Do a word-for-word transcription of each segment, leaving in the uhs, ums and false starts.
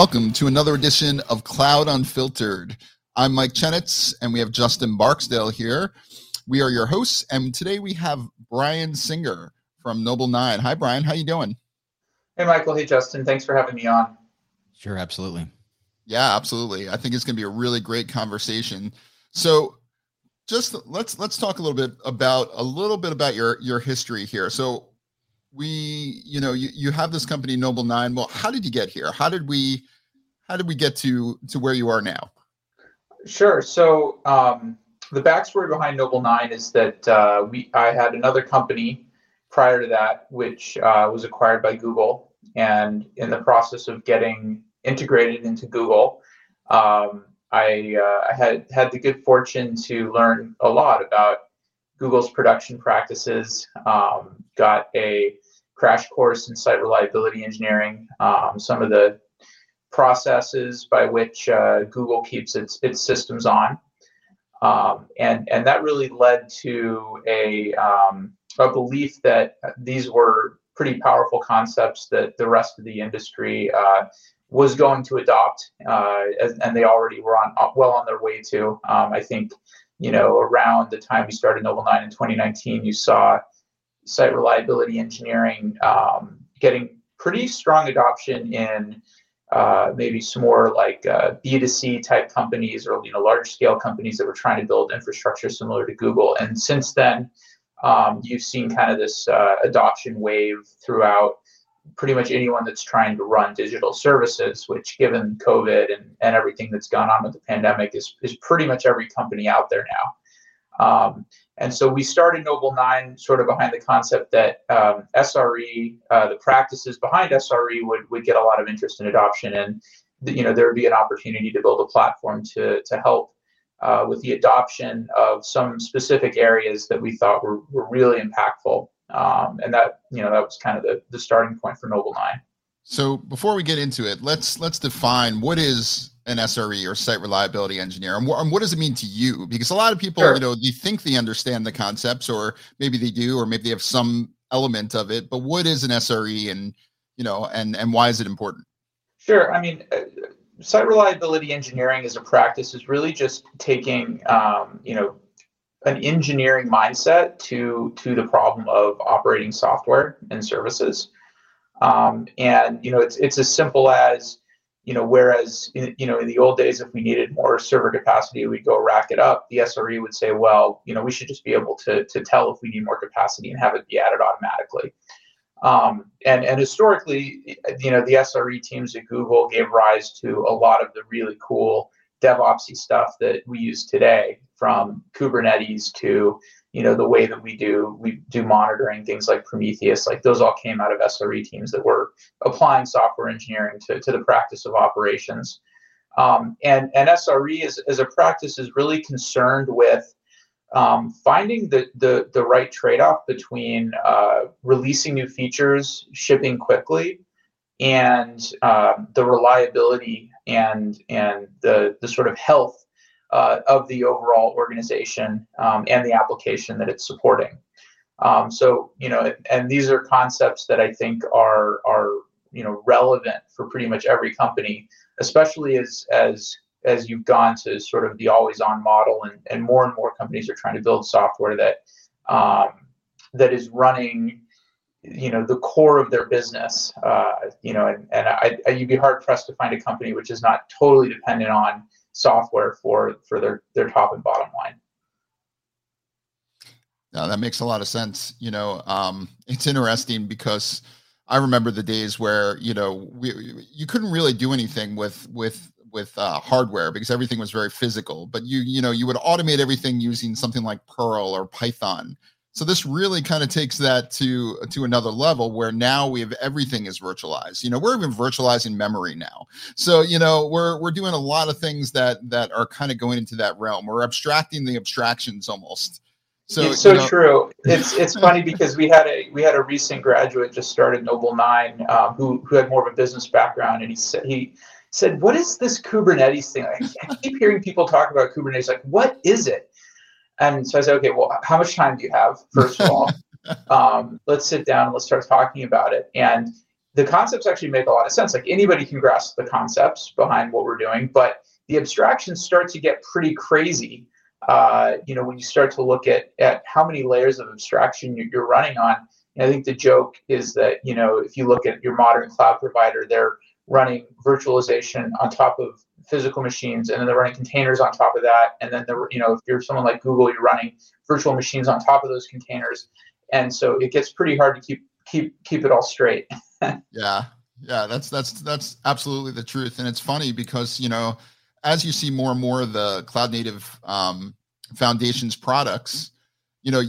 Welcome to another edition of Cloud Unfiltered. I'm Mike Chenetz, and we have Justin Barksdale here. We are your hosts, and today we have Brian Singer from Nobl nine. Hi, Brian. How you doing? Hey, Michael. Hey, Justin. Thanks for having me on. Sure, absolutely. Yeah, absolutely. I think it's going to be a really great conversation. So, just let's let's talk a little bit about a little bit about your your history here. So, we, you know, you, you have this company Nobl nine. Well, how did you get here? How did we, how did we get to, to where you are now? Sure. So um, the backstory behind Nobl nine is that uh, we, I had another company prior to that, which uh, was acquired by Google, and in the process of getting integrated into Google, um, I, uh, I had had the good fortune to learn a lot about Google's production practices. Um, got a crash course in Site Reliability Engineering, um, some of the processes by which uh, Google keeps its its systems on, um, and and that really led to a um, a belief that these were pretty powerful concepts that the rest of the industry uh, was going to adopt, uh, as, and they already were on well on their way to. Um, I think, you know, around the time we started Nobl nine in twenty nineteen, you saw Site Reliability Engineering um, getting pretty strong adoption in uh, maybe some more like uh, B two C type companies, or, you know, large scale companies that were trying to build infrastructure similar to Google. And since then, um, you've seen kind of this uh, adoption wave throughout pretty much anyone that's trying to run digital services, which, given COVID and, and everything that's gone on with the pandemic, is, is pretty much every company out there now. Um, and so we started Nobl nine sort of behind the concept that um, S R E, uh, the practices behind S R E would, would get a lot of interest in adoption, and, you know, there would be an opportunity to build a platform to, to help uh, with the adoption of some specific areas that we thought were, were really impactful. Um, and that, you know, that was kind of the, the starting point for Nobl nine. So before we get into it, let's let's define what is an S R E, or Site Reliability Engineer, and, wh- and what does it mean to you? Because a lot of people, sure, you know, they think they understand the concepts, or maybe they do, or maybe they have some element of it. But what is an S R E, and, you know, and and why is it important? Sure. I mean, uh, Site Reliability Engineering as a practice is really just taking, um, you know, an engineering mindset to to the problem of operating software and services. Um, and, you know, it's it's as simple as, you know, whereas, in, you know, in the old days, if we needed more server capacity, we'd go rack it up. The S R E would say, well, you know, we should just be able to, to tell if we need more capacity and have it be added automatically. Um, and, and historically, you know, the S R E teams at Google gave rise to a lot of the really cool DevOpsy stuff that we use today, from Kubernetes to, you know, the way that we do we do monitoring, things like Prometheus. Like, those all came out of S R E teams that were applying software engineering to, to the practice of operations. Um, and, and S R E is, as a practice, is really concerned with um, finding the, the, the right trade-off between uh, releasing new features, shipping quickly, and uh, the reliability and and the the sort of health uh, of the overall organization um, and the application that it's supporting. Um, so, you know, and these are concepts that I think are are you know relevant for pretty much every company, especially as as as you've gone to sort of the always-on model, and, and more and more companies are trying to build software that um, that is running, you know, the core of their business, uh, you know, and, and I, I, you'd be hard pressed to find a company which is not totally dependent on software for, for their, their top and bottom line. Yeah, that makes a lot of sense. You know, um, it's interesting because I remember the days where, you know, we, you couldn't really do anything with, with, with uh, hardware, because everything was very physical, but you, you know, you would automate everything using something like Perl or Python. So this really kind of takes that to to another level, where now we have everything is virtualized. You know, we're even virtualizing memory now. So, you know, we're we're doing a lot of things that that are kind of going into that realm. We're abstracting the abstractions almost. So it's so you know. true. It's it's funny because we had a we had a recent graduate just started Nobl nine um, who who had more of a business background, and he said he said, "What is this Kubernetes thing? Like, I keep hearing people talk about Kubernetes. Like, what is it?" And so I said, okay, well, how much time do you have, first of all? um, let's sit down and let's start talking about it. And the concepts actually make a lot of sense. Like anybody can grasp the concepts behind what we're doing, but the abstractions start to get pretty crazy. Uh, you know, when you start to look at at how many layers of abstraction you're running on. And I think the joke is that, you know, if you look at your modern cloud provider, they're running virtualization on top of physical machines, and then they're running containers on top of that. And then, the, you know, if you're someone like Google, you're running virtual machines on top of those containers. And so it gets pretty hard to keep keep keep it all straight. Yeah, yeah, that's that's that's absolutely the truth. And it's funny because, you know, as you see more and more of the cloud native um, foundations products, you know,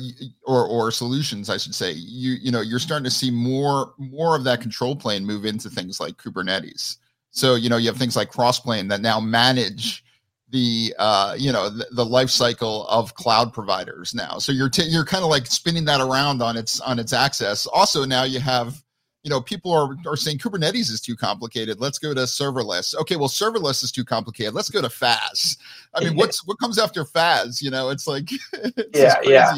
or or solutions, I should say, you you know, you're starting to see more more of that control plane move into things like Kubernetes. So, you know, you have things like Crossplane that now manage the uh, you know, the, the life cycle of cloud providers now. So you're t- you're kind of like spinning that around on its on its axis. Also, now you have, you know, people are are saying Kubernetes is too complicated. Let's go to serverless. Okay, well, serverless is too complicated. Let's go to FaaS. I mean, what's what comes after FaaS? You know, it's like it's yeah, crazy, yeah.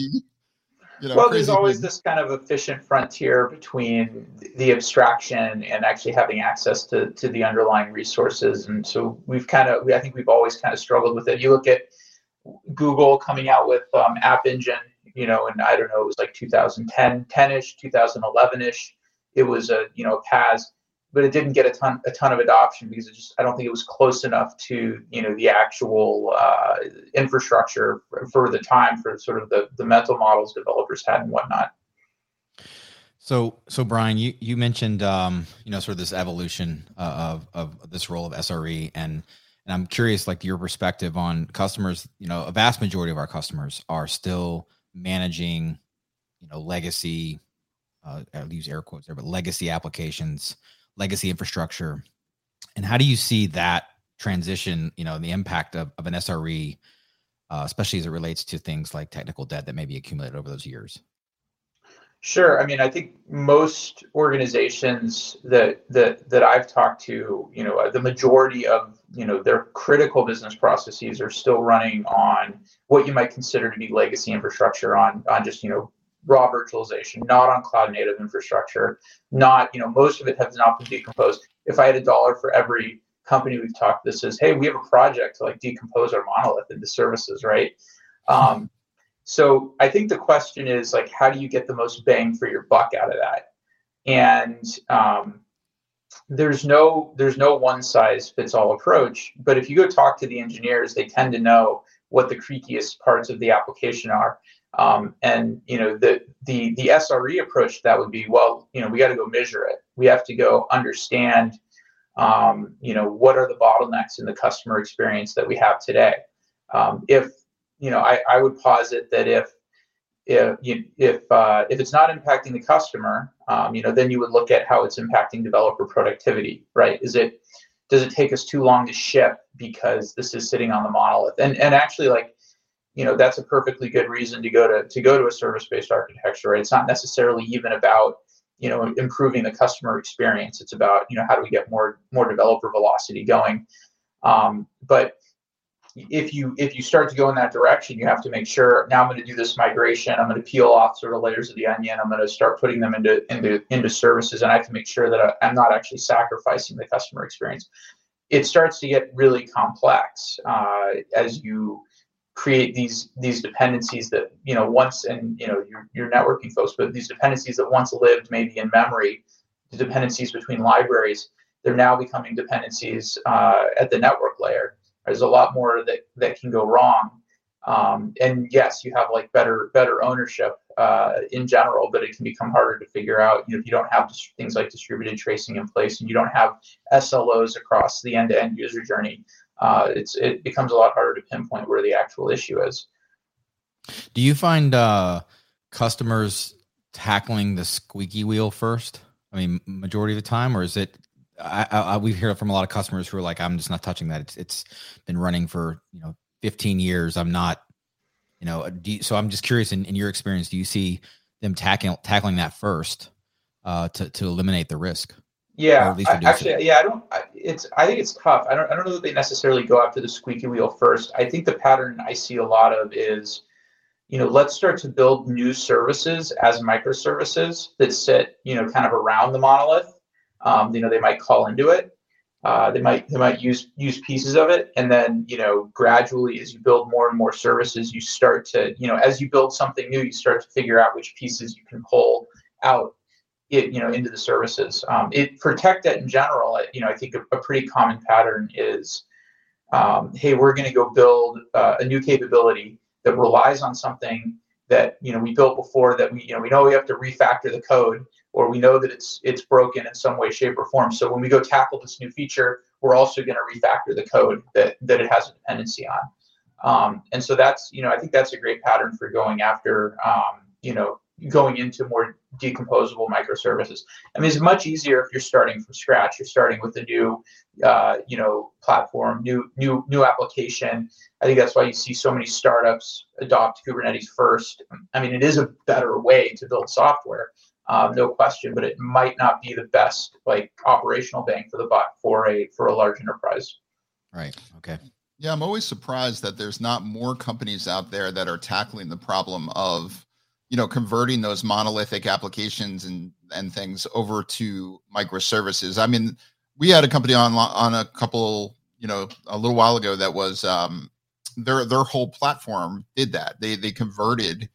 You know, well, there's always thing. This kind of efficient frontier between the abstraction and actually having access to, to the underlying resources. And so we've kind of, we, I think we've always kind of struggled with it. You look at Google coming out with um, App Engine, you know, and I don't know, it was like two thousand ten, ten-ish, two thousand eleven-ish. It was a, you know, a PaaS, but it didn't get a ton, a ton of adoption because it just, I don't think it was close enough to, you know, the actual uh, infrastructure for, for the time for sort of the, the mental models developers had and whatnot. So, so Brian, you, you mentioned, um, you know, sort of this evolution uh, of, of this role of S R E, and, and I'm curious, like your perspective on customers. You know, a vast majority of our customers are still managing, you know, legacy, uh, I'll use air quotes there, but legacy applications, legacy infrastructure. And how do you see that transition, you know, the impact of, of an S R E, uh, especially as it relates to things like technical debt that may be accumulated over those years? Sure. I mean, I think most organizations that, that, that I've talked to, you know, the majority of, you know, their critical business processes are still running on what you might consider to be legacy infrastructure, on, on just, you know, raw virtualization, not on cloud native infrastructure, not, you know, most of it has not been decomposed. If I had a dollar for every company we've talked, this is, hey, we have a project to like decompose our monolith into services, right? Mm-hmm. Um, so I think the question is like, how do you get the most bang for your buck out of that? And um, there's no, there's no one size fits all approach, but if you go talk to the engineers, they tend to know what the creakiest parts of the application are. Um, and, you know, the, the, the S R E approach to that would be, well, you know, we got to go measure it. We have to go understand, um, you know, what are the bottlenecks in the customer experience that we have today? Um, if, you know, I, I would posit that if, if, if, uh, if it's not impacting the customer, um, you know, then you would look at how it's impacting developer productivity, right? Is it, does it take us too long to ship because this is sitting on the monolith? And, and actually like, you know, that's a perfectly good reason to go to to go to a service-based architecture, right? It's not necessarily even about, you know, improving the customer experience. It's about, you know, how do we get more more developer velocity going? Um, but if you if you start to go in that direction, you have to make sure, now I'm going to do this migration. I'm going to peel off sort of layers of the onion. I'm going to start putting them into into into services, and I have to make sure that I'm not actually sacrificing the customer experience. It starts to get really complex uh, as you create these these dependencies that, you know, once, and, you know, your, your networking folks, but these dependencies that once lived maybe in memory, the dependencies between libraries, they're now becoming dependencies uh, at the network layer. There's a lot more that, that can go wrong. Um, and yes, you have like better better ownership uh, in general, but it can become harder to figure out, you know, if you don't have things like distributed tracing in place and you don't have S L Os across the end-to-end user journey. Uh, it's it becomes a lot harder to pinpoint where the actual issue is. Do you find uh, customers tackling the squeaky wheel first? I mean, majority of the time, or is it? I, I, we hear from a lot of customers who are like, "I'm just not touching that. It's it's been running for, you know, fifteen years. I'm not, you know." Do you, so I'm just curious. In, in your experience, do you see them tackling tackling that first uh, to to eliminate the risk? Yeah, I, actually, it. yeah, I don't. It's. I think it's tough. I don't. I don't know that they necessarily go after the squeaky wheel first. I think the pattern I see a lot of is, you know, let's start to build new services as microservices that sit, you know, kind of around the monolith, Um, you know, they might call into it. Uh, they might they might use use pieces of it, and then you know gradually, as you build more and more services, you start to you know as you build something new, you start to figure out which pieces you can pull out it you know into the services. Um, it for tech debt in general, it, you know I think a, a pretty common pattern is, um, hey, we're going to go build uh, a new capability that relies on something that you know we built before that we you know we know we have to refactor the code, or we know that it's it's broken in some way, shape, or form. So when we go tackle this new feature, we're also going to refactor the code that that it has a dependency on. Um, and so that's, you know, I think that's a great pattern for going after, um, you know, going into more decomposable microservices. I mean, it's much easier if you're starting from scratch. You're starting with a new, uh, you know, platform, new new new application. I think that's why you see so many startups adopt Kubernetes first. I mean, it is a better way to build software. Um, no question, but it might not be the best like operational bang for the buck for a for a large enterprise. Right. Okay. Yeah, I'm always surprised that there's not more companies out there that are tackling the problem of, you know, converting those monolithic applications and and things over to microservices. I mean, we had a company on on a couple, you know, a little while ago that was um, their their whole platform did that. They they converted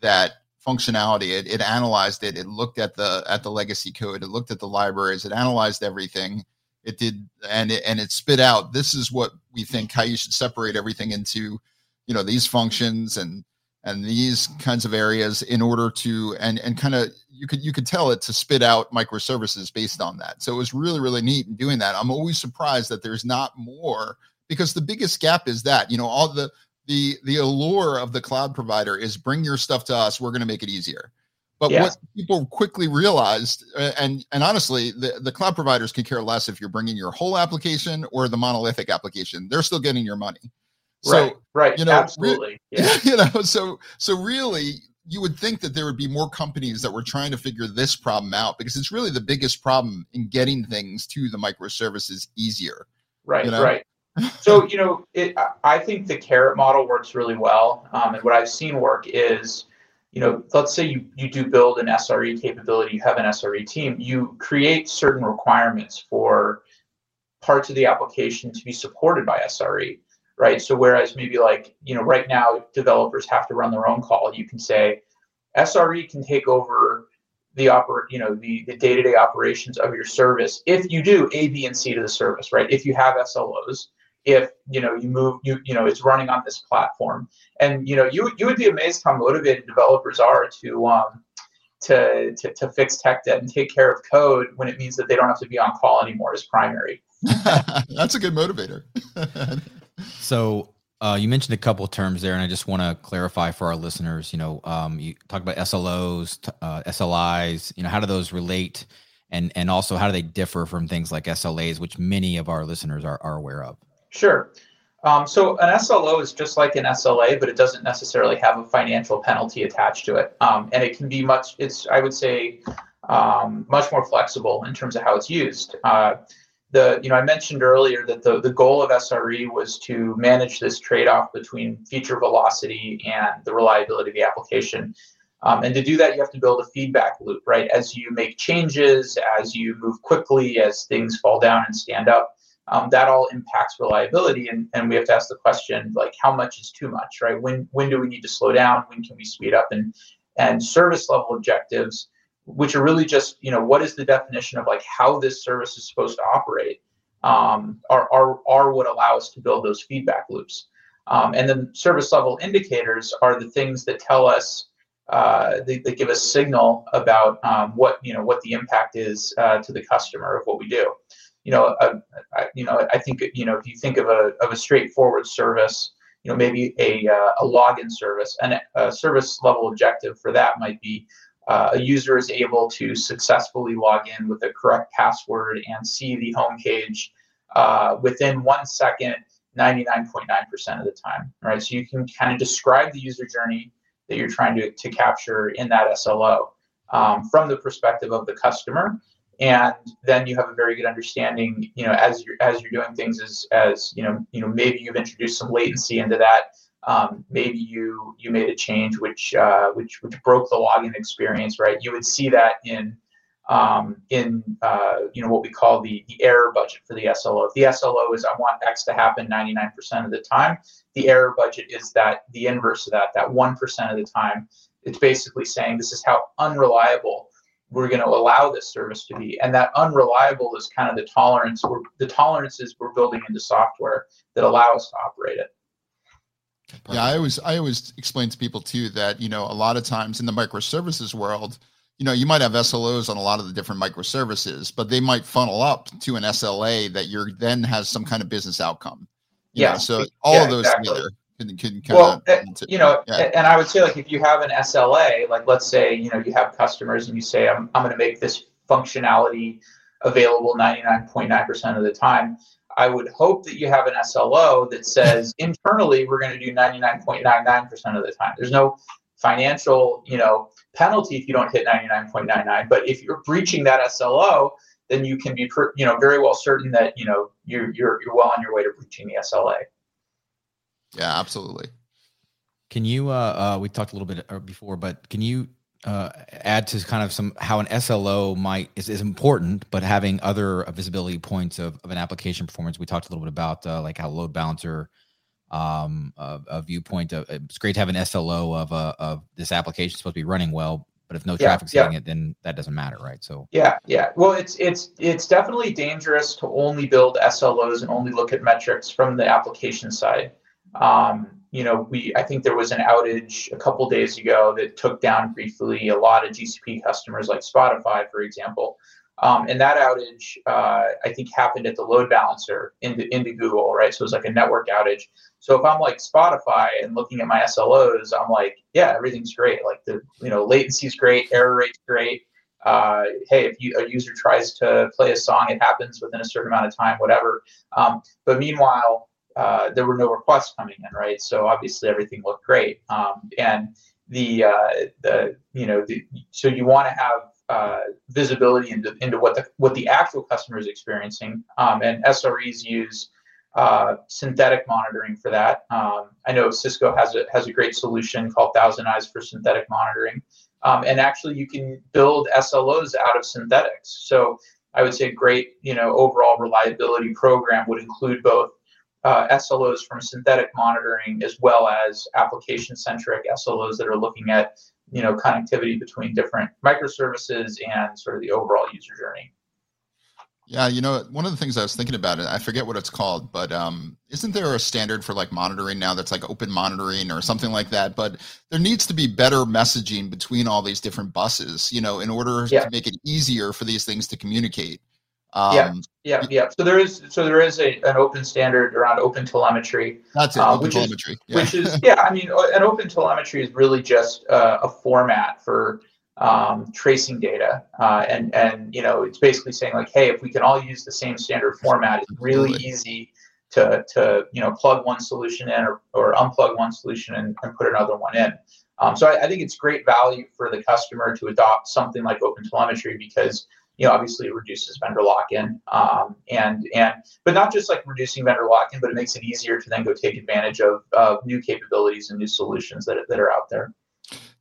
that functionality. It, it analyzed it. It looked at the at the legacy code. It looked at the libraries. It analyzed everything. It did, and it and it spit out, this is what we think how you should separate everything into, you know, these functions and and these kinds of areas in order to and and kind of you could you could tell it to spit out microservices based on that. So it was really really neat in doing that. I'm always surprised that there's not more, because the biggest gap is that, you know, all the The the allure of the cloud provider is bring your stuff to us. We're going to make it easier. But yeah. What people quickly realized, and and honestly, the, the cloud providers can care less if you're bringing your whole application or the monolithic application. They're still getting your money. Right. So, right. You know, absolutely. Re- yeah. You know. So so really, you would think that there would be more companies that were trying to figure this problem out, because it's really the biggest problem in getting things to the microservices easier. Right. You know? Right. So, you know, it, I think the carrot model works really well. Um, and what I've seen work is, you know, let's say you, you do build an S R E capability, you have an S R E team, you create certain requirements for parts of the application to be supported by S R E, right? So whereas maybe like, you know, right now developers have to run their own call, you can say S R E can take over the oper, you know, the, the day-to-day operations of your service if you do A, B, and C to the service, right? If you have S L Os. If you know you move, you you know it's running on this platform, and you know you you would be amazed how motivated developers are to um to to, to fix tech debt and take care of code when it means that they don't have to be on call anymore as primary. That's a good motivator. So uh, you mentioned a couple of terms there, and I just want to clarify for our listeners. You know, um, you talk about S L Os, uh, S L Is. You know, how do those relate, and and also how do they differ from things like S L As, which many of our listeners are are aware of? Sure. Um, so an S L O is just like an S L A, but it doesn't necessarily have a financial penalty attached to it. Um, and it can be much, it's, I would say, um, much more flexible in terms of how it's used. Uh, the, you know, I mentioned earlier that the, the goal of S R E was to manage this trade-off between feature velocity and the reliability of the application. Um, and to do that, you have to build a feedback loop, right? As you make changes, as you move quickly, as things fall down and stand up. Um, that all impacts reliability, and, and we have to ask the question, like, how much is too much, right? When when do we need to slow down? When can we speed up? And and service level objectives, which are really just, you know, what is the definition of like how this service is supposed to operate, um, are are are what allow us to build those feedback loops. Um, and then service level indicators are the things that tell us, uh, they, they give us signal about um, what you know what the impact is uh, to the customer of what we do. You know, uh, I, you know, I think, you know, if you think of a of a straightforward service, you know, maybe a uh, a login service, and a service level objective for that might be uh, a user is able to successfully log in with the correct password and see the home page uh, within one second, ninety-nine point nine percent of the time, right? So you can kind of describe the user journey that you're trying to, to capture in that S L O um, from the perspective of the customer. And then you have a very good understanding, you know, as you're as you're doing things, as as you know, you know, maybe you've introduced some latency into that. Um, maybe you you made a change which uh, which which broke the login experience, right? You would see that in um, in uh, you know, what we call the, the error budget for the S L O. If the S L O is I want X to happen ninety-nine percent of the time, the error budget is that the inverse of that, that one percent of the time. It's basically saying this is how unreliable we're going to allow this service to be. And that unreliable is kind of the tolerance, we're, the tolerances we're building into software that allow us to operate it. Yeah, I always I always explain to people too that, you know, a lot of times in the microservices world, you know, you might have S L Os on a lot of the different microservices, but they might funnel up to an S L A that you're then has some kind of business outcome. Yeah. Know? So all yeah, of those exactly. together can, can kind well, of, into, you know, yeah. and I would say, like, if you have an S L A, like, let's say, you know, you have customers and you say, I'm I'm going to make this functionality available ninety-nine point nine percent of the time. I would hope that you have an S L O that says internally we're going to do ninety-nine point nine nine percent of the time. There's no financial, you know, penalty if you don't hit ninety-nine point nine nine. But if you're breaching that S L O, then you can be, you know, very well certain that, you know, you're you're you're well on your way to breaching the S L A. Yeah, absolutely. Can you? Uh, uh, we talked a little bit before, but can you uh, add to kind of some how an S L O might is, is important, but having other visibility points of, of an application performance? We talked a little bit about uh, like how load balancer. Um, a, a viewpoint of it's great to have an S L O of uh, of this application supposed to be running well, but if no yeah, traffic's yeah. hitting it, then that doesn't matter, right? So yeah, yeah. Well, it's it's it's definitely dangerous to only build S L Os and only look at metrics from the application side. Um, you know, we I think there was an outage a couple days ago that took down briefly a lot of G C P customers, like Spotify, for example. Um, and that outage, uh, I think, happened at the load balancer into, into Google, right? So it was like a network outage. So if I'm like Spotify and looking at my S L Os, I'm like, yeah, everything's great. Like the, you know, latency's great, error rate's great. Uh, hey, if you, a user tries to play a song, it happens within a certain amount of time, whatever. Um, but meanwhile, uh, there were no requests coming in, right? So obviously everything looked great. Um, and the, uh, the, you know, the, so you want to have Uh, visibility into into what the what the actual customer is experiencing, um, and S R Es use uh, synthetic monitoring for that. Um, I know Cisco has a has a great solution called ThousandEyes for synthetic monitoring, um, and actually you can build S L Os out of synthetics. So I would say great, you know, overall reliability program would include both uh, S L Os from synthetic monitoring as well as application centric S L Os that are looking at, you know, connectivity between different microservices and sort of the overall user journey. Yeah, you know, one of the things I was thinking about, and I forget what it's called, but um, isn't there a standard for like monitoring now that's like open monitoring or something like that? But there needs to be better messaging between all these different buses, you know, in order yeah. to make it easier for these things to communicate. Um, yeah, yeah, yeah. So there is, so there is a, an open standard around OpenTelemetry. That's it, uh, open which telemetry. Is, yeah. Which is, yeah, I mean, an OpenTelemetry is really just uh, a format for um, tracing data, uh, and and you know, it's basically saying like, hey, if we can all use the same standard format, it's really Absolutely. easy to to you know plug one solution in or, or unplug one solution and, and put another one in. Um, so I, I think it's great value for the customer to adopt something like OpenTelemetry because, you know, obviously it reduces vendor lock-in, um, and and but not just like reducing vendor lock-in, but it makes it easier to then go take advantage of uh, new capabilities and new solutions that that are out there.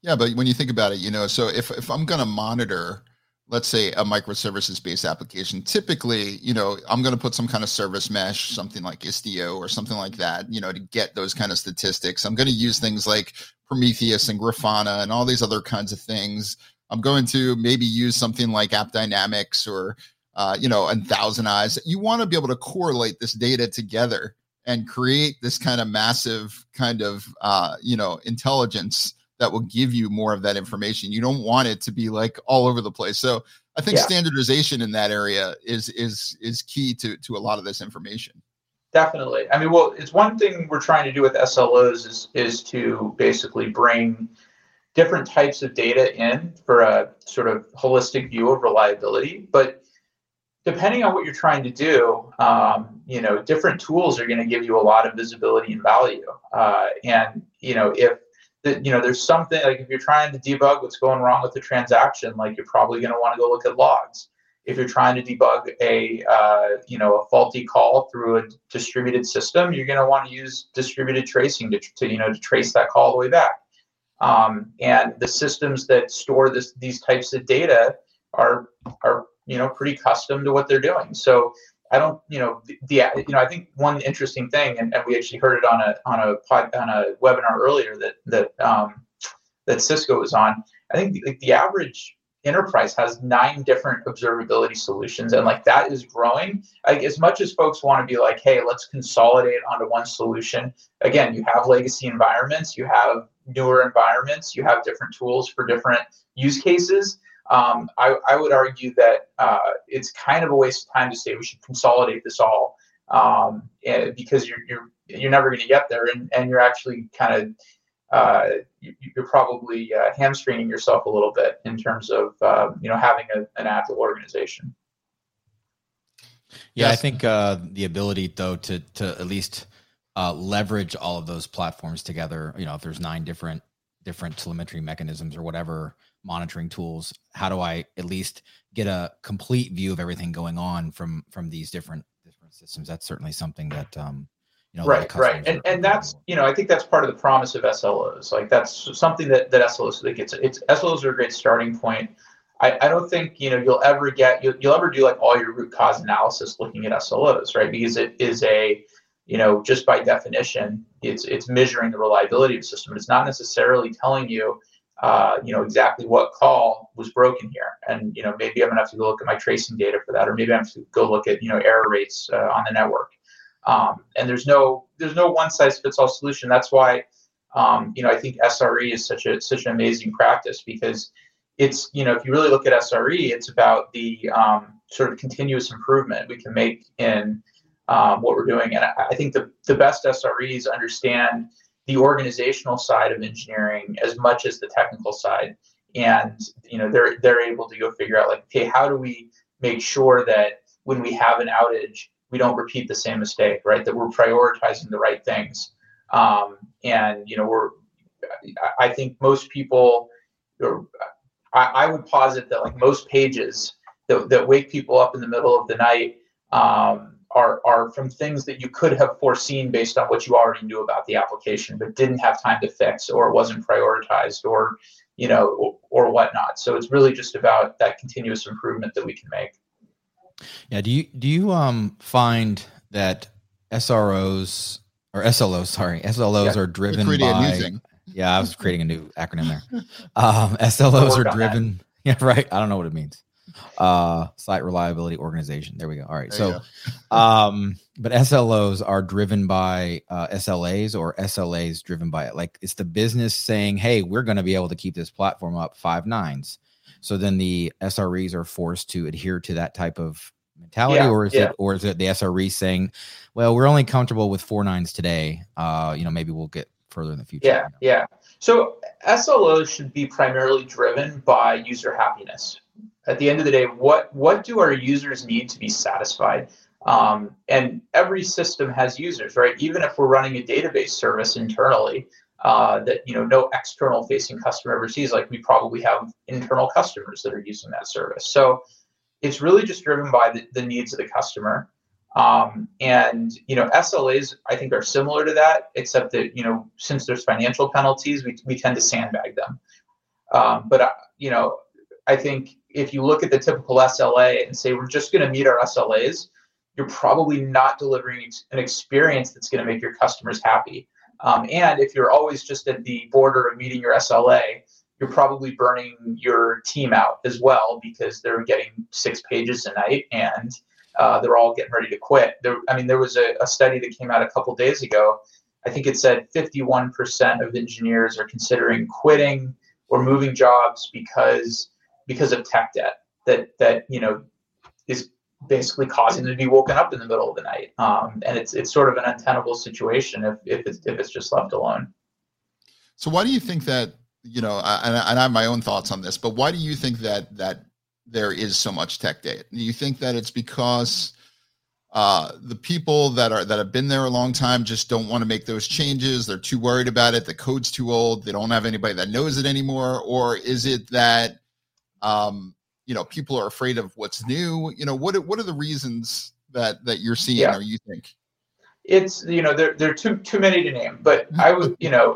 Yeah, but when you think about it, you know, so if if I'm going to monitor, let's say a microservices-based application, typically, you know, I'm going to put some kind of service mesh, something like Istio or something like that, you know, to get those kind of statistics. I'm going to use things like Prometheus and Grafana and all these other kinds of things. I'm going to maybe use something like AppDynamics or, uh, you know, and ThousandEyes. You want to be able to correlate this data together and create this kind of massive kind of, uh, you know, intelligence that will give you more of that information. You don't want it to be like all over the place. So I think yeah. standardization in that area is is is key to to a lot of this information. Definitely. I mean, well, it's one thing we're trying to do with S L Os is is to basically bring different types of data in for a sort of holistic view of reliability. But depending on what you're trying to do, um, you know, different tools are going to give you a lot of visibility and value. Uh, and, you know, if, the, you know, there's something like if you're trying to debug what's going wrong with the transaction, like you're probably going to want to go look at logs. If you're trying to debug a, uh, you know, a faulty call through a distributed system, you're going to want to use distributed tracing to, to, you know, to trace that call all the way back. Um, and the systems that store this, these types of data are are you know pretty custom to what they're doing. So I don't you know the, the you know I think one interesting thing, and, and we actually heard it on a on a pod, on a webinar earlier that that um, that Cisco was on. I think the, like the average enterprise has nine different observability solutions, and like that is growing. Like, as much as folks want to be like, hey, let's consolidate onto one solution. Again, you have legacy environments, you have newer environments, you have different tools for different use cases. Um, I, I would argue that uh, it's kind of a waste of time to say we should consolidate this all, um, because you're you're you're never going to get there, and and you're actually kind of uh, you're probably uh, hamstringing yourself a little bit in terms of uh, you know having a, an agile organization. Yeah, yes. I think uh, the ability though to to at least uh, leverage all of those platforms together. You know, if there's nine different different telemetry mechanisms or whatever, monitoring tools, how do I at least get a complete view of everything going on from from these different different systems? That's certainly something that um you know right right and and that's you know I think that's part of the promise of S L Os. Like that's something that that S L Os like it's it's S L Os are a great starting point. I, I don't think you know you'll ever get you'll, you'll ever do like all your root cause analysis looking at S L Os, right? Because it is a you know just by definition it's it's measuring the reliability of the system. It's not necessarily telling you Uh, you know, exactly what call was broken here. And, you know, maybe I'm going to have to go look at my tracing data for that, or maybe I have to go look at, you know, error rates uh, on the network. Um, and there's no, there's no one size fits all solution. That's why, um, you know, I think S R E is such a, such an amazing practice, because it's, you know, if you really look at S R E, it's about the um, sort of continuous improvement we can make in um, what we're doing. And I, I think the, the best S R Es understand the organizational side of engineering as much as the technical side, and you know they're they're able to go figure out like, okay, how do we make sure that when we have an outage, we don't repeat the same mistake, right? That we're prioritizing the right things, um, and you know we're. I think most people, or I, I would posit that like most pages that that wake people up in the middle of the night. Um, Are, are from things that you could have foreseen based on what you already knew about the application, but didn't have time to fix, or wasn't prioritized, or you know, or, or whatnot. So it's really just about that continuous improvement that we can make. Yeah. Do you do you um, find that S R Os or S L Os, sorry, S L Os yeah. are driven by? A new thing. Yeah, I was creating a new acronym there. Um, S L Os are driven. That. Yeah, right. I don't know what it means. Uh, site reliability organization. There we go. All right. There so, um, but S L Os are driven by uh, S L As, or S L As driven by it. Like it's the business saying, "Hey, we're going to be able to keep this platform up five nines." So then the S R Es are forced to adhere to that type of mentality, yeah, or is yeah. it, or is it the S R E saying, "Well, we're only comfortable with four nines today. Uh, you know, maybe we'll get further in the future." Yeah, you know? yeah. So S L Os should be primarily driven by user happiness. At the end of the day, what what do our users need to be satisfied? Um, and every system has users, right? Even if we're running a database service internally uh, that you know no external facing customer ever sees, like we probably have internal customers that are using that service. So it's really just driven by the, the needs of the customer. Um, and you know S L As, I think, are similar to that, except that you know since there's financial penalties, we we tend to sandbag them. Um, but uh, you know I think. If you look at the typical S L A and say, we're just going to meet our S L As, you're probably not delivering an experience that's going to make your customers happy. Um, and if you're always just at the border of meeting your S L A, you're probably burning your team out as well, because they're getting six pages a night and uh, they're all getting ready to quit. There, I mean, there was a, a study that came out a couple days ago. I think it said fifty-one percent of engineers are considering quitting or moving jobs because because of tech debt that, that, you know, is basically causing them to be woken up in the middle of the night. Um, and it's, it's sort of an untenable situation if, if it's, if it's just left alone. So why do you think that, you know, and I, and I have my own thoughts on this, but why do you think that, that there is so much tech debt? Do you think that it's because uh, the people that are, that have been there a long time just don't want to make those changes? They're too worried about it. The code's too old. They don't have anybody that knows it anymore. Or is it that, Um, you know, people are afraid of what's new. You know, what what are the reasons that that you're seeing, yeah. or you think? It's you know, there there are too too many to name, but I would you know,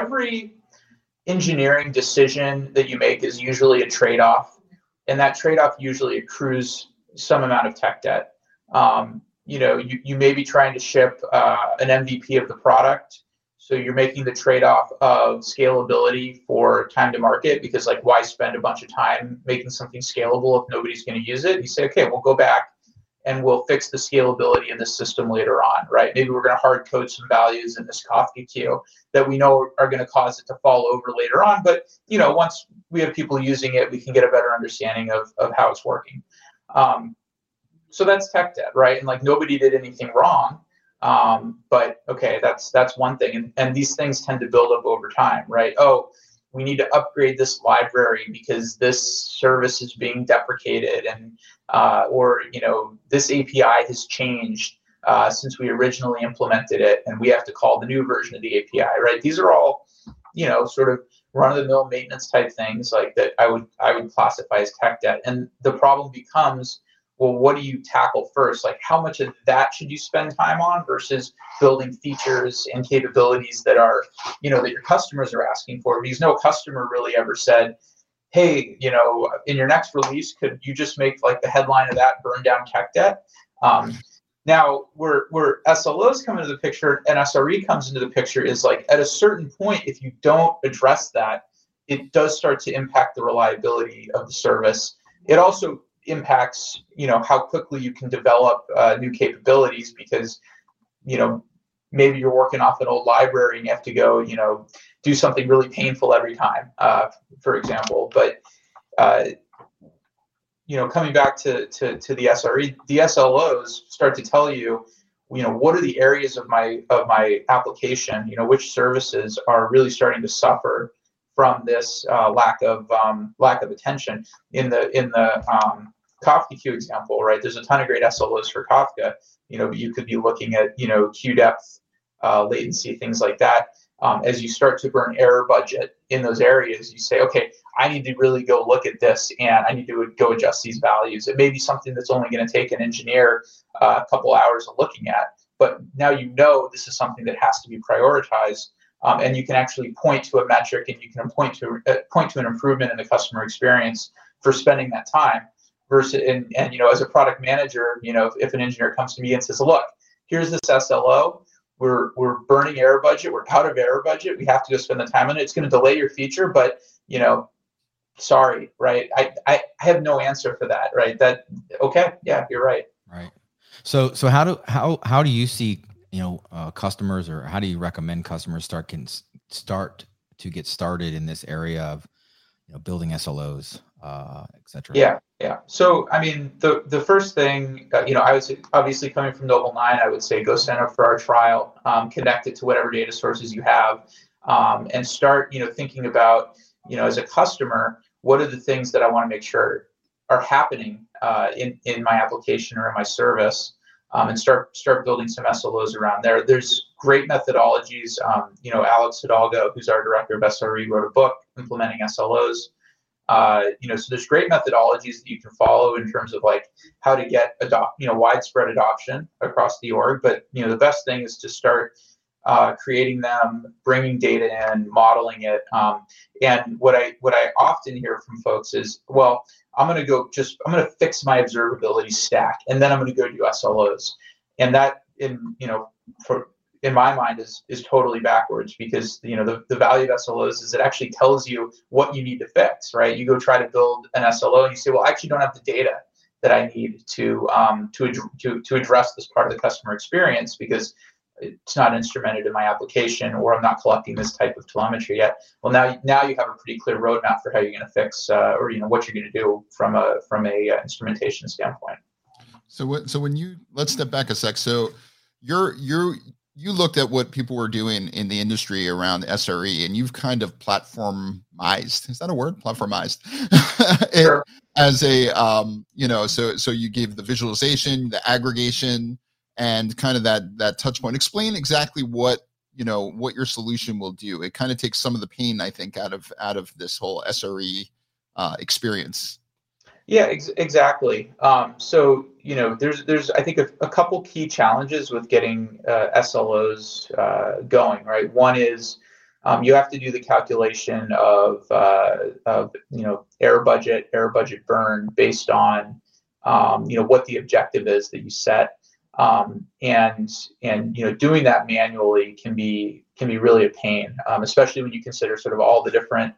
every engineering decision that you make is usually a trade-off and that trade-off usually accrues some amount of tech debt. Um, you know, you, you may be trying to ship uh, an M V P of the product, so you're making the trade-off of scalability for time to market, because like, why spend a bunch of time making something scalable if nobody's going to use it? You say, okay, we'll go back and we'll fix the scalability of the system later on, right? Maybe we're going to hard code some values in this Kafka queue that we know are going to cause it to fall over later on. But, you know, once we have people using it, we can get a better understanding of, of how it's working. Um, so that's tech debt, right? And like, nobody did anything wrong. Um, but okay, that's, that's one thing. And, and these things tend to build up over time, right? Oh, we need to upgrade this library because this service is being deprecated, and uh, or you know, this A P I has changed uh, since we originally implemented it, and we have to call the new version of the A P I, right? These are all, you know, sort of run-of-the-mill maintenance type things like that. I would I would classify as tech debt, and the problem becomes, well, what do you tackle first? Like, how much of that should you spend time on versus building features and capabilities that are, you know, that your customers are asking for? Because no customer really ever said, hey, you know, in your next release, could you just make like the headline of that burn down tech debt? Um, now, where, where S L Os come into the picture and S R E comes into the picture is like, at a certain point, if you don't address that, it does start to impact the reliability of the service. It also impacts, you know, how quickly you can develop uh, new capabilities, because, you know, maybe you're working off an old library and you have to go, you know, do something really painful every time, uh, for example. But, uh, you know, coming back to, to, to the S R E, the S L Os start to tell you, you know, what are the areas of my, of my application, you know, which services are really starting to suffer from this uh, lack of um, lack of attention. In the in the um, Kafka queue example, right? There's a ton of great S L Os for Kafka. You know, you could be looking at, you know, queue depth, uh, latency, things like that. Um, as you start to burn error budget in those areas, you say, okay, I need to really go look at this, and I need to go adjust these values. It may be something that's only going to take an engineer uh, a couple hours of looking at, but now you know this is something that has to be prioritized. Um, and you can actually point to a metric, and you can point to uh, point to an improvement in the customer experience for spending that time. Versus, and, and you know, as a product manager, you know, if, if an engineer comes to me and says, "Look, here's this S L O. We're we're burning error budget. We're out of error budget. We have to go spend the time on it. It's going to delay your feature, but you know, sorry, right? I, I I have no answer for that, right? That okay, yeah, you're right. Right. So so how do how how do you see, you know, uh, customers, or how do you recommend customers start can start to get started in this area of, you know, building S L Os, uh, et cetera? Yeah, yeah. So, I mean, the the first thing, uh, you know, I would say, obviously coming from Nobl nine, I would say go sign up for our trial, um, connect it to whatever data sources you have, um, and start, you know, thinking about, you know, as a customer, what are the things that I want to make sure are happening uh, in, in my application or in my service. Um, and start start building some S L Os around there. There's great methodologies. Um, you know, Alex Hidalgo, who's our director of S R E, wrote a book, Implementing S L Os. Uh, you know, so there's great methodologies that you can follow in terms of like how to get adopt, you know, widespread adoption across the org. But you know, the best thing is to start uh, creating them, bringing data in, modeling it. Um, and what I what I often hear from folks is, well, I'm going to go just, I'm going to fix my observability stack, and then I'm going to go do S L Os. And that, in, you know, for, in my mind is, is totally backwards, because, you know, the, the value of S L Os is it actually tells you what you need to fix, right? You go try to build an S L O and you say, well, I actually don't have the data that I need to, um, to, ad- to, to address this part of the customer experience, because it's not instrumented in my application, or I'm not collecting this type of telemetry yet. Well, now, now you have a pretty clear roadmap for how you're going to fix, uh, or you know, what you're going to do from a from a uh, instrumentation standpoint. So what? So when you let's step back a sec. So you're you're you looked at what people were doing in the industry around S R E, and you've kind of platformized. Is that a word? Platformized. Sure. As a um, you know, so so you gave the visualization, the aggregation, and kind of that that touch point. Explain exactly what, you know, what your solution will do. It kind of takes some of the pain, I think, out of out of this whole S R E uh, experience. Yeah, ex- exactly. Um, so, you know, there's there's I think a, a couple key challenges with getting uh, S L Os uh, going. Right. One is Um, you have to do the calculation of, uh, of you know, air budget, air budget burn based on, um, you know, what the objective is that you set. Um, and, and, you know, doing that manually can be, can be really a pain, um, especially when you consider sort of all the different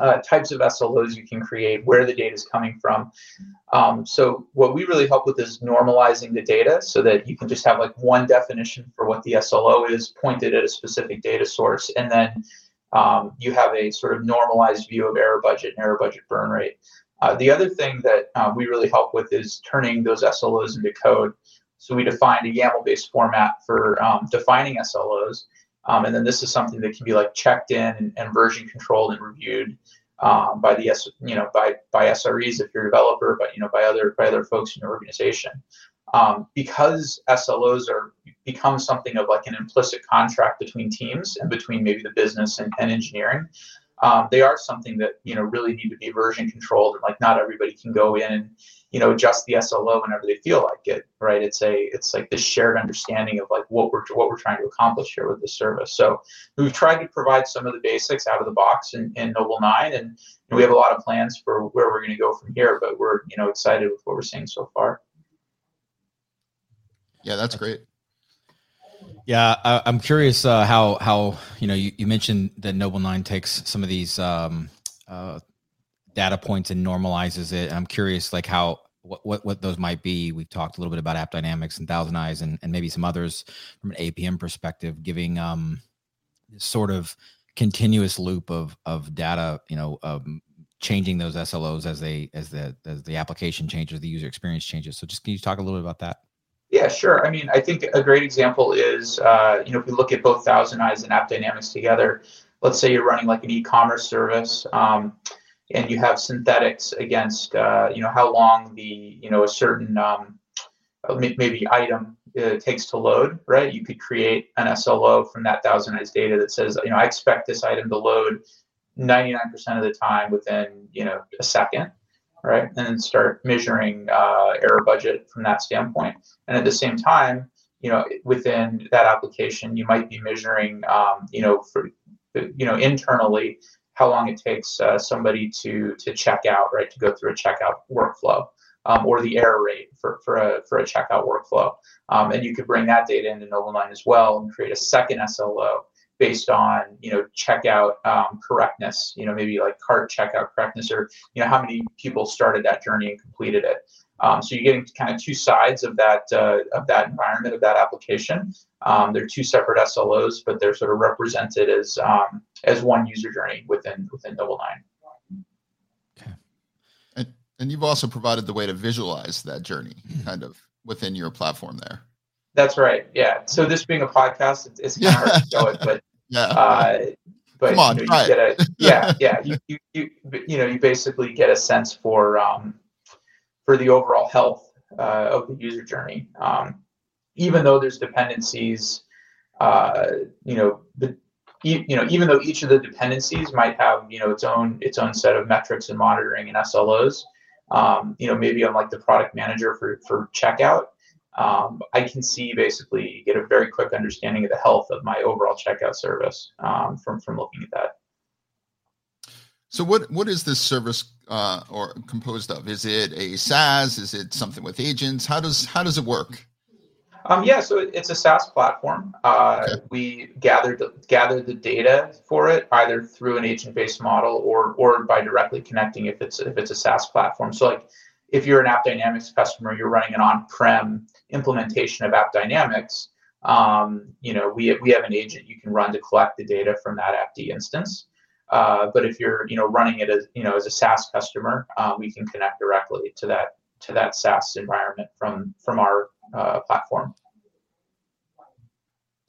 uh, types of S L Os you can create, where the data is coming from. Um, so what we really help with is normalizing the data so that you can just have like one definition for what the S L O is pointed at a specific data source. And then um, you have a sort of normalized view of error budget and error budget burn rate. Uh, the other thing that uh, we really help with is turning those S L Os into code. So we defined a YAML-based format for um, defining S L Os. Um, and then this is something that can be like checked in and, and version controlled and reviewed um, by the you know by by S R Es if you're a developer, but you know by other by other folks in your organization. Um, because S L Os are become something of like an implicit contract between teams and between maybe the business and, and engineering. Um, they are something that, you know, really need to be version controlled, and like not everybody can go in and, you know, adjust the S L O whenever they feel like it, right? It's a, it's like this shared understanding of like what we're, what we're trying to accomplish here with the service. So we've tried to provide some of the basics out of the box in, in Nobl nine, and we have a lot of plans for where we're going to go from here, but we're, you know, excited with what we're seeing so far. Yeah, that's great. Yeah, I, I'm curious uh, how how you know you, you mentioned that Nobl nine takes some of these um, uh, data points and normalizes it. I'm curious, like how what, what what those might be. We've talked a little bit about AppDynamics and ThousandEyes and and maybe some others from an A P M perspective, giving um, this sort of continuous loop of of data. You know, um, changing those S L Os as they as the as the application changes, the user experience changes. So, just can you talk a little bit about that? Yeah, sure. I mean, I think a great example is, uh, you know, if we look at both ThousandEyes and AppDynamics together, let's say you're running like an e-commerce service um, and you have synthetics against, uh, you know, how long the, you know, a certain um, maybe item uh, takes to load, right? You could create an S L O from that ThousandEyes data that says, you know, I expect this item to load ninety-nine percent of the time within, you know, a second. Right, and then start measuring uh, error budget from that standpoint. And at the same time, you know, within that application, you might be measuring, um, you know, for, you know, internally how long it takes uh, somebody to to check out, right, to go through a checkout workflow, um, or the error rate for for a for a checkout workflow. Um, and you could bring that data into Nobl nine as well and create a second S L O based on, you know, checkout um, correctness, you know, maybe like cart checkout correctness, or, you know, how many people started that journey and completed it. Um, so you're getting kind of two sides of that uh, of that environment, of that application. Um, they're two separate S L Os, but they're sort of represented as um, as one user journey within within Nobl nine. Okay. And, and you've also provided the way to visualize that journey kind of within your platform there. That's right. Yeah. So this being a podcast, it's, it's kind of hard to show it, but yeah. Uh, but Come on, you know, try you get it. A, yeah, yeah. You, you you you know you basically get a sense for um for the overall health uh, of the user journey. Um, even though there's dependencies, uh, you know, the, you, you know, even though each of the dependencies might have you know its own its own set of metrics and monitoring and S L Os. Um, you know, maybe I'm like the product manager for for checkout. Um, I can see basically get a very quick understanding of the health of my overall checkout service um, from from looking at that. So what what is this service uh, or composed of? Is it a SaaS? Is it something with agents? How does how does it work? Um, yeah, so it, it's a SaaS platform. Uh, okay. We gathered gathered the data for it either through an agent based model or or by directly connecting if it's if it's a SaaS platform. So like, if you're an AppDynamics customer, you're running an on-prem implementation of AppDynamics. Um, you know, we we have an agent you can run to collect the data from that AppD instance. Uh, but if you're you know running it as you know as a SaaS customer, uh, we can connect directly to that to that SaaS environment from from our uh, platform.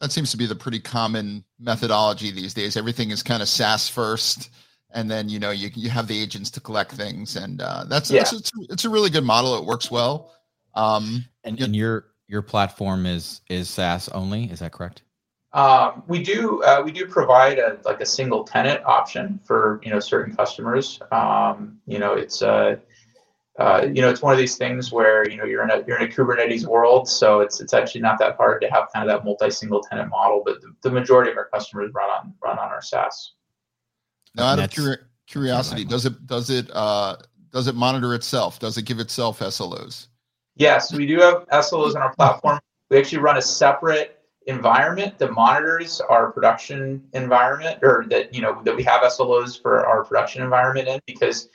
That seems to be the pretty common methodology these days. Everything is kind of SaaS first. And then, you know, you you have the agents to collect things, and uh, that's, yeah. that's it's, it's a really good model. It works well. Um, and, and your your platform is is SaaS only. Is that correct? Um, we do uh, we do provide a like a single tenant option for you know certain customers. Um, you know, it's uh, uh, you know, it's one of these things where, you know, you're in a, you're in a Kubernetes world, so it's it's actually not that hard to have kind of that multi-single tenant model, but the, the majority of our customers run on run on our SaaS. Now, out of curi- curiosity, does it does it uh, does it monitor itself? Does it give itself S L Os? Yes, we do have S L Os on our platform. We actually run a separate environment that monitors our production environment, or that, you know, that we have S L Os for our production environment in, because,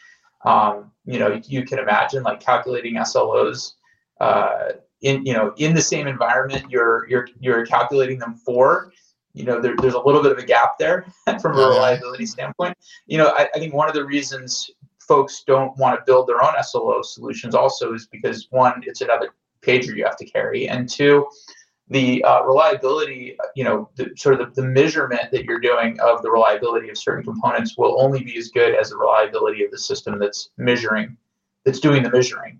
um, you know, you can imagine, like, calculating S L Os uh, in, you know, in the same environment you're, you're, you're calculating them for, you know, there, there's a little bit of a gap there from a reliability standpoint. You know, I, I think one of the reasons folks don't want to build their own S L O solutions also is because, one, it's another pager you have to carry, and two, the uh, reliability, you know, the, sort of the, the measurement that you're doing of the reliability of certain components will only be as good as the reliability of the system that's measuring, that's doing the measuring.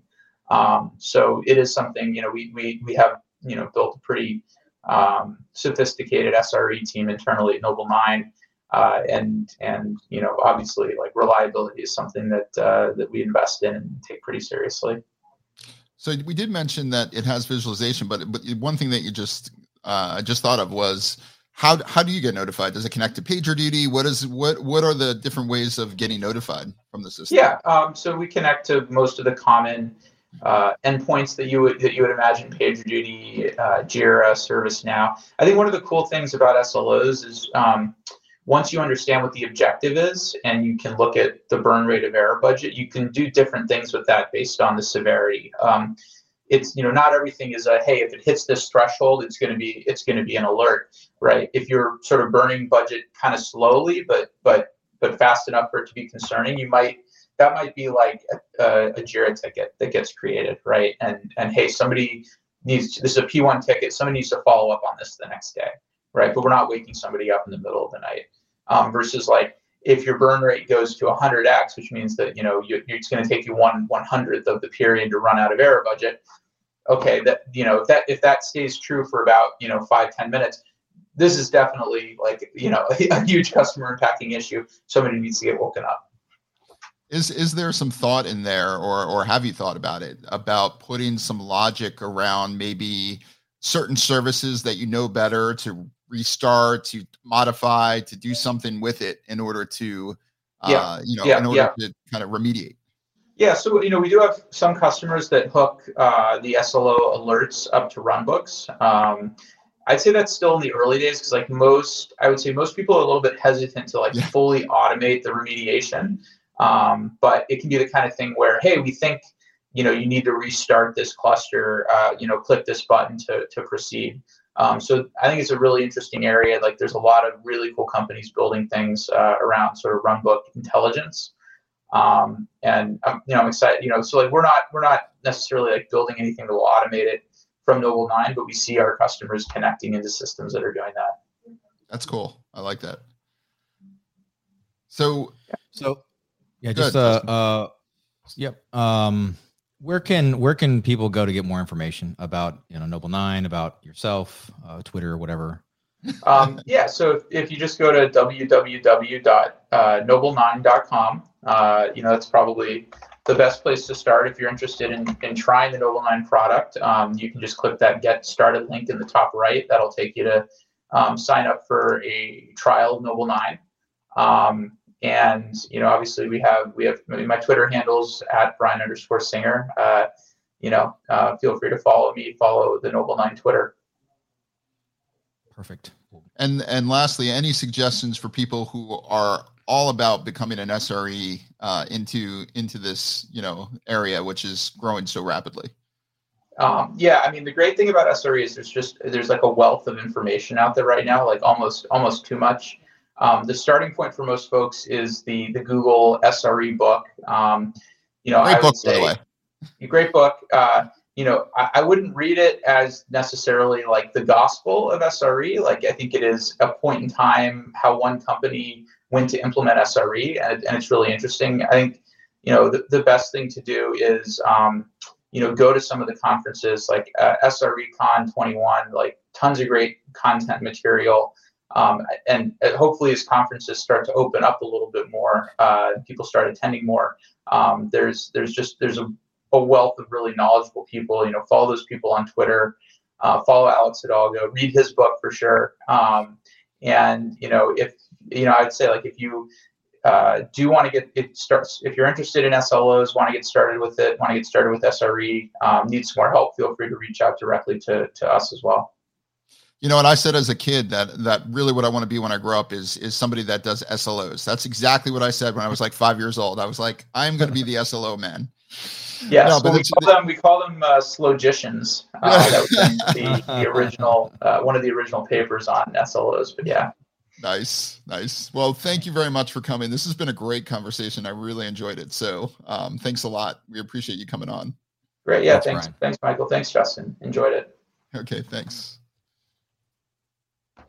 Um, so it is something, you know, we we we have, you know, built a pretty um, sophisticated S R E team internally at Nobl nine, uh, and and you know, obviously, like, reliability is something that uh, that we invest in and take pretty seriously. So we did mention that it has visualization, but but one thing that you just uh, just thought of was how how do you get notified? Does it connect to PagerDuty? What is what what are the different ways of getting notified from the system? Yeah, um, so we connect to most of the common uh, endpoints that you would that you would imagine: PagerDuty, uh, Jira, ServiceNow. I think one of the cool things about S L Os is um, once you understand what the objective is, and you can look at the burn rate of error budget, you can do different things with that based on the severity. Um, it's, you know, not everything is a, hey, if it hits this threshold, it's going to be, it's going to be an alert, right? If you're sort of burning budget kind of slowly, but, but, but fast enough for it to be concerning, you might, that might be like a, a, a Jira ticket that gets created, right? And, and hey, somebody needs, this is a P one ticket, somebody needs to follow up on this the next day, right? But we're not waking somebody up in the middle of the night. Um, versus, like, if your burn rate goes to one hundred x, which means that, you know, you, it's going to take you one one hundredth of the period to run out of error budget. Okay, that, you know, if that if that stays true for about, you know, five ten minutes, this is definitely, like, you know, a, a huge customer impacting issue. Somebody needs to get woken up. Is is there some thought in there, or or have you thought about it, about putting some logic around maybe certain services that you know better to restart, to modify, to do something with it in order to, uh, yeah. you know, yeah. in order yeah. to kind of remediate? Yeah. So, you know, we do have some customers that hook uh, the S L O alerts up to runbooks. Um, I'd say that's still in the early days, because, like, most, I would say most people are a little bit hesitant to, like, yeah. fully automate the remediation. Um, but it can be the kind of thing where, hey, we think, you know, you need to restart this cluster, uh, you know, click this button to to proceed. Um, so I think it's a really interesting area. Like, there's a lot of really cool companies building things uh, around sort of runbook intelligence, um, and I'm, you know, I'm excited. You know, so, like, we're not we're not necessarily, like, building anything that will automate it from Nobl nine, but we see our customers connecting into systems that are doing that. That's cool. I like that. So, so yeah, just ahead, uh, uh, yep. Um, Where can where can people go to get more information about, you know, Nobl nine, about yourself, uh, Twitter, whatever? Um, yeah, so if you just go to w w w dot nobl nine dot com, uh, you know, that's probably the best place to start if you're interested in, in trying the Nobl nine product. Um, you can just click that Get Started link in the top right. That'll take you to um, sign up for a trial of Nobl nine. Um, And, you know, obviously we have, we have my Twitter handles at Brian underscore Singer. Uh, you know, uh, feel free to follow me, follow the Nobl nine Twitter. Perfect. And, and lastly, any suggestions for people who are all about becoming an S R E uh, into, into this, you know, area, which is growing so rapidly? Um, yeah, I mean, the great thing about S R E is there's just, there's like a wealth of information out there right now, like almost, almost too much. Um, the starting point for most folks is the the Google S R E book. Um, you know, great I would book, say, by the way. Great book. Uh, you know, I, I wouldn't read it as necessarily like the gospel of S R E. Like, I think it is a point in time how one company went to implement S R E, and, and it's really interesting. I think, you know, the, the best thing to do is, um, you know, go to some of the conferences like uh, S R E Con twenty-one, like tons of great content material. Um, and hopefully as conferences start to open up a little bit more, uh, people start attending more. Um, there's, there's just, there's a a wealth of really knowledgeable people. You know, follow those people on Twitter, uh, follow Alex Hidalgo, read his book for sure. Um, and, you know, if, you know, I'd say like, if you uh, do want to get it starts, if you're interested in S L Os, want to get started with it, want to get started with S R E, um, need some more help, feel free to reach out directly to, to us as well. You know, and I said as a kid that that really what I want to be when I grow up is is somebody that does S L Os. That's exactly what I said when I was like five years old. I was like, I'm going to be the S L O man. Yeah, no, so we call them we call them uh, slogicians. Uh, that was the, the original uh, one of the original papers on S L Os. But yeah, nice, nice. Well, thank you very much for coming. This has been a great conversation. I really enjoyed it. So um, thanks a lot. We appreciate you coming on. Great. Yeah. Thanks. Thanks, Brian. Thanks, Michael. Thanks, Justin. Enjoyed it. Okay. Thanks.